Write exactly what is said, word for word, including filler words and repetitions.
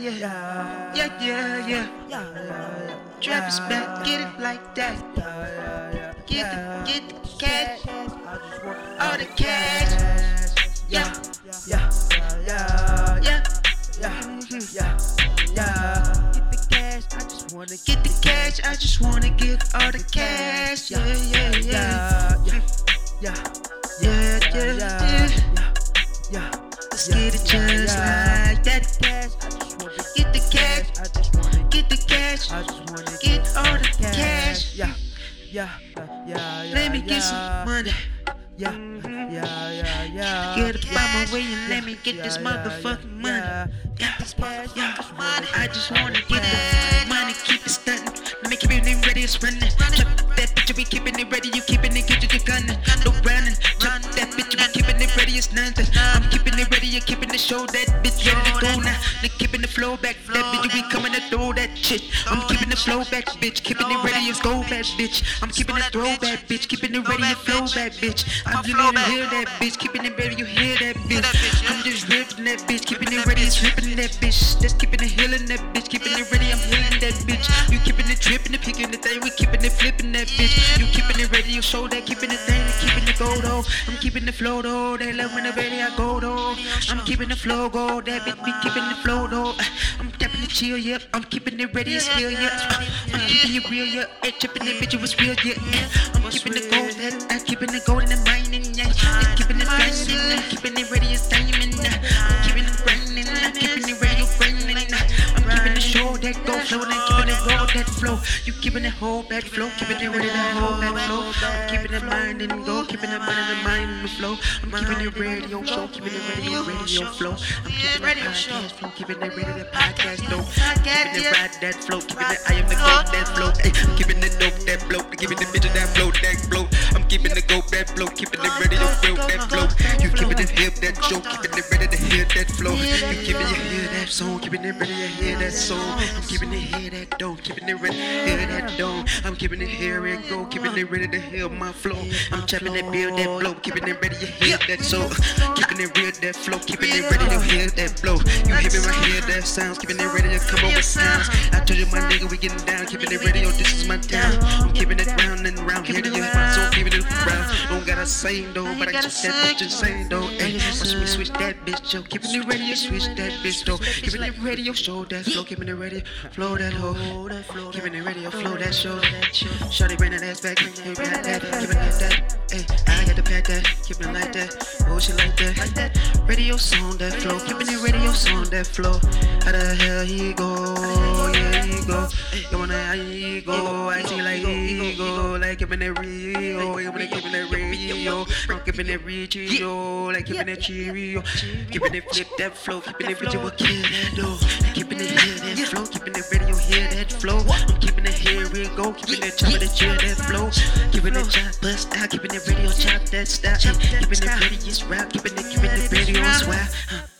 yeah, yeah, yeah, yeah. Trap is back, get it like that. Get the, get the cash, all the cash. Yeah, yeah, yeah, yeah, yeah, yeah. Get the cash, I just wanna get the cash, I just wanna get all the cash. Yeah, yeah, yeah, yeah, yeah, yeah, yeah, yeah. Let's get it just like that. Get the cash, I just wanna get the cash, I just wanna get all the cash. Yeah, yeah, yeah. Let me get some money. Yeah, yeah, yeah, yeah. Get up out my way and let me get this motherfucking money. Yeah, yeah. I just wanna get it. Money, keep it stuntin'. Let me keep it in ready, it's running. Chop that bitch, we keepin' it ready. You keepin' it, get you the gunnin'. No running. Chop that bitch, we keepin' it ready, it's nothing. I'm keepin' it ready, you're keepin' the show. That bitch ready to go now. They keepin' the flow back. That bitch, we comin' to throw that shit. I'm keepin' the flow back, bitch. Keepin' it ready, it's go back, bitch. I'm keepin' it throw back, bitch. Keepin' it ready, it's flow back, bitch. I'm just ready to hear that bitch, keepin' it ready, you hear that bitch. I'm just rippin' that bitch, keepin' it ready, it's rippin' that bitch. That's keepin' it healin' that bitch, keepin' it ready, I'm healin' that bitch. You keepin' it trippin', it pickin' the thing, we keepin' it flippin' that bitch. You keepin' it ready, you show that, keepin' the thing, keepin' it go though. I'm keepin' the flow though, they love when the ready I go though. I'm keepin' the flow go, that bitch be keepin' the flow though. I'm tappin' the chill, yep, I'm keepin' it ready, it's real, yep. I'm keepin' it real, yep, and trippin' that bitch, it was real, yeah. I'm keepin' the gold, that I'm keepin' the gold in the mind. Yeah, I'm keeping it flashing, I'm keeping it ready, it's diamond. I'm keeping it grinding, I'm keeping it ready, grinding. I'm keeping the show that go flow, I'm keeping it roll that flow. You keeping it whole back flow, keeping it ready that whole back flow. I'm keeping it mind and go, keeping it mind and the mind and the flow. I'm keeping it radio show, keeping it radio radio flow. I'm keeping it podcast flow, keeping it ready that podcast flow. Keeping it ride that flow, keeping it I am the goat that flow. I'm keeping it dope that flow, keeping the bitch that flow that flow. I'm keeping the go that flow, keeping it ready to feel that flow. You keeping it hip that show, keeping it ready to hear that flow. You keeping it hear that song, keeping it ready to hear that song. I'm keeping it hear that dough, keeping it ready to hear that dough. I'm keeping it here and go, keeping it ready to hear my flow. I'm chopping that build that flow, keeping it ready to hear that soul. Keeping it real that flow, keeping it ready to hear that flow. You keeping right here that sounds, keeping it ready to come over sounds. I told you my nigga we getting down, keeping it ready, oh this is my town. I'm keeping it round and round, here to hear my soul, keeping it round. Don't gotta same though, but I just that bitch insane though. Ayy, once we switch that bitch, yo, keeping it ready, switch that bitch though. Keeping it ready, yo, show that flow, keeping it ready, flow that hoe. Keeping it ready, yo, flow that show. Shawty bring that ass back, keeping it like that, keeping it that. Ayy, I got to pack that, keeping it like that, oh shit like that. Radio song that flow, keeping it radio song that flow. How the hell he go? Yeah, he go. You wanna how he go? I see like he go, like keeping it real, keeping it real. I'm keeping it real, like keeping it cheerio. Keeping it flip that flow, keeping it real, kill that though. Keeping it here that flow, keeping it ready, you hear that flow. I'm keeping it here we go, keeping it chop that chill that flow. Keeping it chop bust out, keeping it radio chop that style. Keeping it ready, it's rap, keeping it keeping it ready, it's wild.